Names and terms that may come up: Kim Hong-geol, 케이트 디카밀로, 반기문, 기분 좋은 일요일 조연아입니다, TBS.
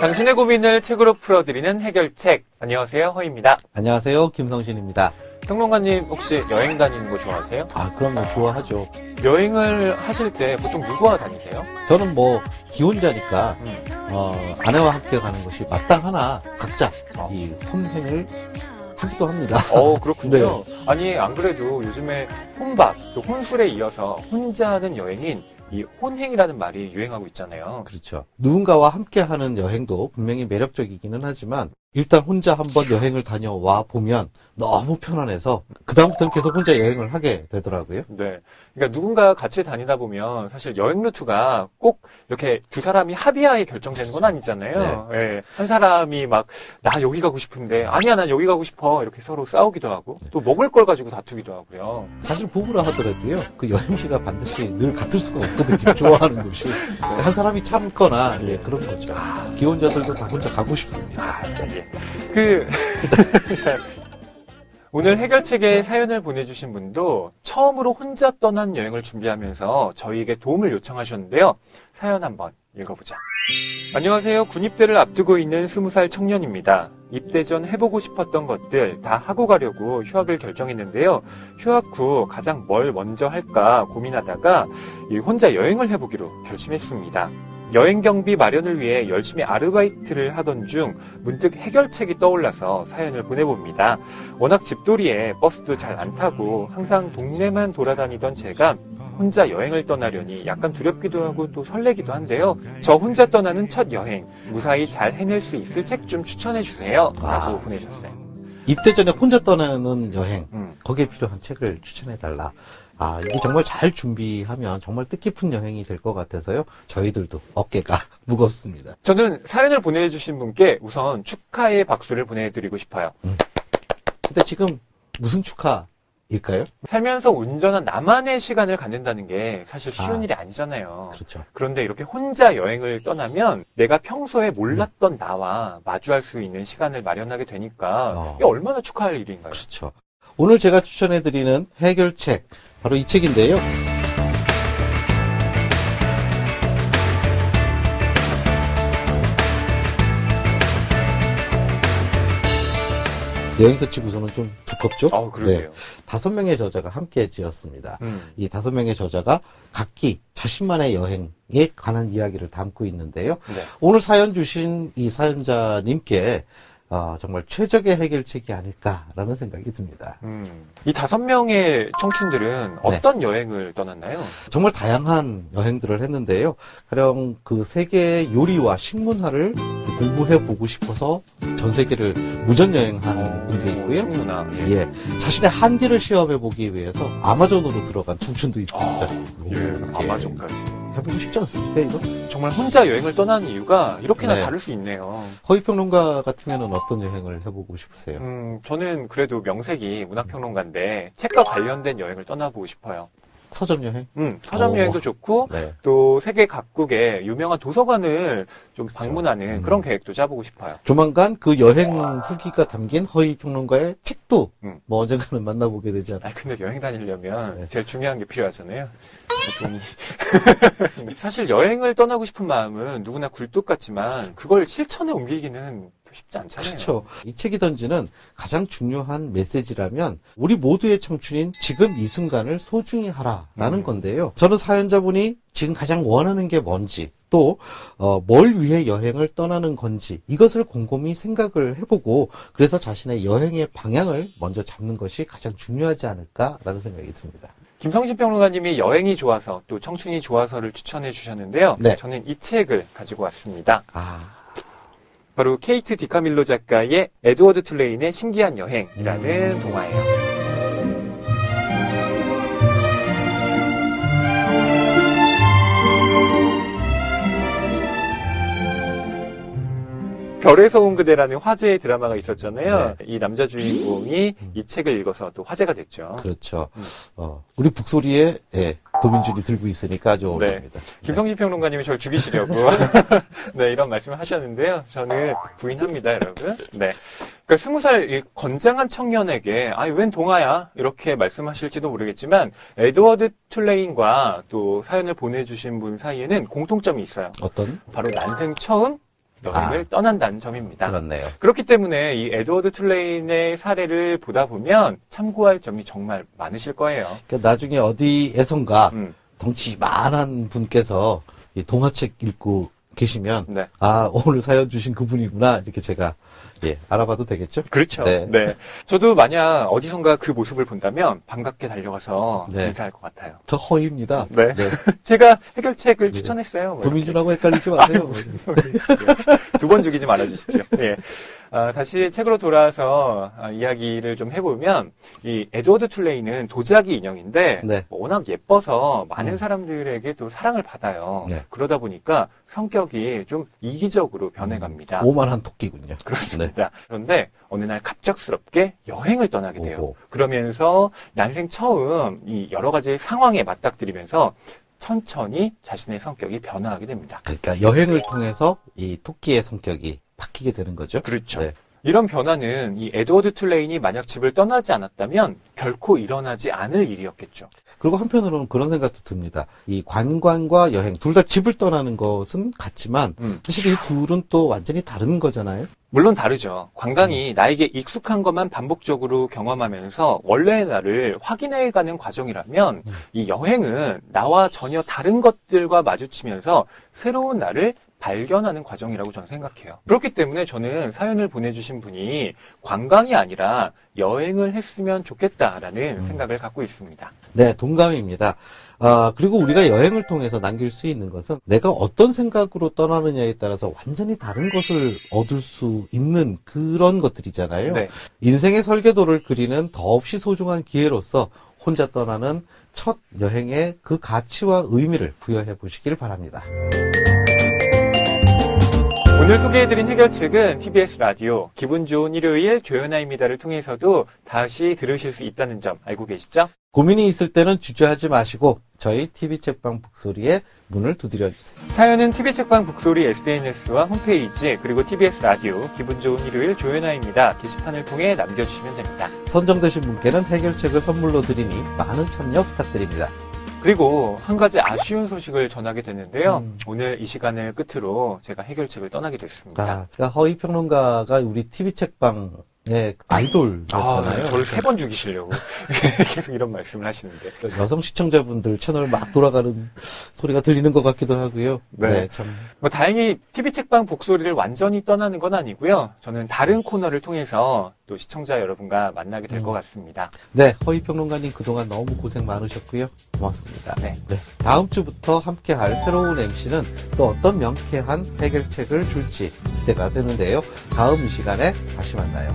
당신의 고민을 책으로 풀어드리는 해결책. 안녕하세요, 허희입니다. 안녕하세요, 김성신입니다. 평론가님, 혹시 여행 다니는 거 좋아하세요? 아, 그럼요, 좋아하죠. 여행을 하실 때 보통 누구와 다니세요? 저는 기혼자니까 아내와 함께 가는 것이 마땅하나 각자 이 혼행을 하기도 합니다. 그렇군요. 네. 아니, 안 그래도 요즘에 혼밥, 또 혼술에 이어서 혼자 하는 여행인 이 혼행이라는 말이 유행하고 있잖아요. 그렇죠. 누군가와 함께하는 여행도 분명히 매력적이기는 하지만 일단 혼자 한번 여행을 다녀와 보면 너무 편안해서 그다음부터는 계속 혼자 여행을 하게 되더라고요. 네. 그러니까 누군가 같이 다니다 보면 사실 여행 루트가 꼭 이렇게 두 사람이 합의하에 결정되는 건 아니잖아요. 네. 네. 한 사람이 막 나 여기 가고 싶은데 아니야 난 여기 가고 싶어 이렇게 서로 싸우기도 하고 또 먹을 걸 가지고 다투기도 하고요. 사실 부부라 하더라도요. 그 여행지가 반드시 늘 같을 수가 없거든요. 좋아하는 곳이. 한 사람이 참거나 네. 그런 거죠. 기혼자들도 다 혼자 가고 싶습니다. 오늘 해결책에 사연을 보내주신 분도 처음으로 혼자 떠난 여행을 준비하면서 저희에게 도움을 요청하셨는데요. 사연 한번 읽어보자. 안녕하세요. 군입대를 앞두고 있는 20살 청년입니다. 입대 전 해보고 싶었던 것들 다 하고 가려고 휴학을 결정했는데요. 휴학 후 가장 뭘 먼저 할까 고민하다가 혼자 여행을 해보기로 결심했습니다. 여행 경비 마련을 위해 열심히 아르바이트를 하던 중 문득 해결책이 떠올라서 사연을 보내봅니다. 워낙 집돌이에 버스도 잘 안 타고 항상 동네만 돌아다니던 제가 혼자 여행을 떠나려니 약간 두렵기도 하고 또 설레기도 한데요. 저 혼자 떠나는 첫 여행, 무사히 잘 해낼 수 있을 책 좀 추천해주세요. 라고 보내셨어요. 입대 전에 혼자 떠나는 여행, 거기에 필요한 책을 추천해달라. 아, 이게 정말 잘 준비하면 정말 뜻깊은 여행이 될 것 같아서요. 저희들도 어깨가 무겁습니다. 저는 사연을 보내주신 분께 우선 축하의 박수를 보내드리고 싶어요. 근데 지금 무슨 축하일까요? 살면서 온전한 나만의 시간을 갖는다는 게 사실 쉬운 일이 아니잖아요. 그렇죠. 그런데 이렇게 혼자 여행을 떠나면 내가 평소에 몰랐던 나와 마주할 수 있는 시간을 마련하게 되니까 이게 얼마나 축하할 일인가요? 그렇죠. 오늘 제가 추천해드리는 해결책, 바로 이 책인데요. 여행서치 구성은 좀 두껍죠? 그러네요. 5명의 저자가 함께 지었습니다. 이 5명의 저자가 각기 자신만의 여행에 관한 이야기를 담고 있는데요. 네. 오늘 사연 주신 이 사연자님께 정말 최적의 해결책이 아닐까라는 생각이 듭니다. 이 5명의 청춘들은 어떤 여행을 떠났나요? 정말 다양한 여행들을 했는데요. 가령 그 세계 요리와 식문화를 공부해보고 싶어서 전 세계를 무전여행하는 분도 있고요. 식문화. 예. 자신의 한계를 시험해보기 위해서 아마존으로 들어간 청춘도 있습니다. 아마존까지. 해보고 싶지 않습니까, 이거? 정말 혼자 여행을 떠나는 이유가 이렇게나 다를 수 있네요. 허위평론가 같으면 어떤 여행을 해보고 싶으세요? 저는 그래도 명색이 문학평론가인데 책과 관련된 여행을 떠나보고 싶어요. 서점 여행? 서점 여행도 좋고 또 세계 각국의 유명한 도서관을 좀 방문하는 그런 계획도 짜보고 싶어요. 조만간 그 여행 후기가 담긴 허희 평론가의 책도 뭐 언젠가는 만나보게 되지 않을까요? 근데 여행 다니려면 제일 중요한 게 필요하잖아요. 돈이. 사실 여행을 떠나고 싶은 마음은 누구나 굴뚝 같지만 그걸 실천에 옮기기는 쉽지 않잖아요. 그렇죠. 이 책이 던지는 가장 중요한 메시지라면 우리 모두의 청춘인 지금 이 순간을 소중히 하라라는 건데요. 저는 사연자분이 지금 가장 원하는 게 뭔지 또 뭘 위해 여행을 떠나는 건지 이것을 곰곰이 생각을 해보고 그래서 자신의 여행의 방향을 먼저 잡는 것이 가장 중요하지 않을까라는 생각이 듭니다. 김성신 평론가님이 여행이 좋아서 또 청춘이 좋아서를 추천해 주셨는데요. 저는 이 책을 가지고 왔습니다. 바로 케이트 디카밀로 작가의 에드워드 툴레인의 신기한 여행이라는 동화예요. 별에서 온 그대라는 화제의 드라마가 있었잖아요. 이 남자 주인공이 이 책을 읽어서 또 화제가 됐죠. 그렇죠. 우리 북소리에 도민준이 들고 있으니까 아주 어울립니다. 김성진 평론가님이 저를 죽이시려고 이런 말씀을 하셨는데요. 저는 부인합니다, 여러분. 그러니까 20살 이 건장한 청년에게 웬 동화야 이렇게 말씀하실지도 모르겠지만 에드워드 툴레인과 또 사연을 보내주신 분 사이에는 공통점이 있어요. 어떤? 바로 난생 처음 여행을 떠난다는 점입니다. 그렇네요. 그렇기 때문에 이 에드워드 툴레인의 사례를 보다 보면 참고할 점이 정말 많으실 거예요. 그러니까 나중에 어디에선가 덩치만한 분께서 이 동화책 읽고 계시면 네. 아, 오늘 사연 주신 그분이구나 이렇게 제가 예, 알아봐도 되겠죠? 그렇죠. 네. 네. 저도 만약 어디선가 그 모습을 본다면 반갑게 달려가서 네. 인사할 것 같아요. 저 허희입니다. 네. 네. 제가 해결책을 네. 추천했어요. 뭐 도민준하고 헷갈리지 마세요. 두 번 죽이지 말아주십시오. 예. 다시 책으로 돌아와서 이야기를 좀 해보면 이 에드워드 툴레이는 도자기 인형인데 네. 워낙 예뻐서 많은 사람들에게 또 사랑을 받아요. 네. 그러다 보니까 성격이 좀 이기적으로 변해갑니다. 오만한 토끼군요. 그렇습니다. 네. 그런데 어느 날 갑작스럽게 여행을 떠나게 돼요. 오오. 그러면서 난생 처음 이 여러 가지 상황에 맞닥뜨리면서 천천히 자신의 성격이 변화하게 됩니다. 그러니까 여행을 통해서 이 토끼의 성격이 바뀌게 되는 거죠? 그렇죠. 네. 이런 변화는 이 에드워드 툴레인이 만약 집을 떠나지 않았다면 결코 일어나지 않을 일이었겠죠. 그리고 한편으로는 그런 생각도 듭니다. 이 관광과 여행 둘 다 집을 떠나는 것은 같지만 사실 이 둘은 또 완전히 다른 거잖아요. 물론 다르죠. 관광이 나에게 익숙한 것만 반복적으로 경험하면서 원래의 나를 확인해가는 과정이라면 이 여행은 나와 전혀 다른 것들과 마주치면서 새로운 나를 발견하는 과정이라고 저는 생각해요. 그렇기 때문에 저는 사연을 보내주신 분이 관광이 아니라 여행을 했으면 좋겠다라는 생각을 갖고 있습니다. 네, 동감입니다. 그리고 우리가 여행을 통해서 남길 수 있는 것은 내가 어떤 생각으로 떠나느냐에 따라서 완전히 다른 것을 얻을 수 있는 그런 것들이잖아요. 네. 인생의 설계도를 그리는 더없이 소중한 기회로서 혼자 떠나는 첫 여행의 그 가치와 의미를 부여해 보시길 바랍니다. 오늘 소개해드린 해결책은 TBS 라디오 기분 좋은 일요일 조연아입니다를 통해서도 다시 들으실 수 있다는 점 알고 계시죠? 고민이 있을 때는 주저하지 마시고 저희 TV책방 북소리에 문을 두드려주세요. 사연은 TV책방 북소리 SNS와 홈페이지 그리고 TBS 라디오 기분 좋은 일요일 조연아입니다. 게시판을 통해 남겨주시면 됩니다. 선정되신 분께는 해결책을 선물로 드리니 많은 참여 부탁드립니다. 그리고 한 가지 아쉬운 소식을 전하게 됐는데요. 오늘 이 시간을 끝으로 제가 해결책을 떠나게 됐습니다. 그러니까 허희 평론가가 우리 TV책방 네, 아이돌이었잖아요. 저를 세 번 죽이시려고 계속 이런 말씀을 하시는데 여성 시청자분들 채널 막 돌아가는 소리가 들리는 것 같기도 하고요. 네, 네 참. 뭐 다행히 TV책방 북소리를 완전히 떠나는 건 아니고요. 저는 다른 코너를 통해서 또 시청자 여러분과 만나게 될 것 같습니다. 네, 허희 평론가님 그동안 너무 고생 많으셨고요. 고맙습니다. 네, 네. 다음 주부터 함께할 새로운 MC는 또 어떤 명쾌한 해결책을 줄지 기대가 되는데요. 다음 이 시간에 다시 만나요.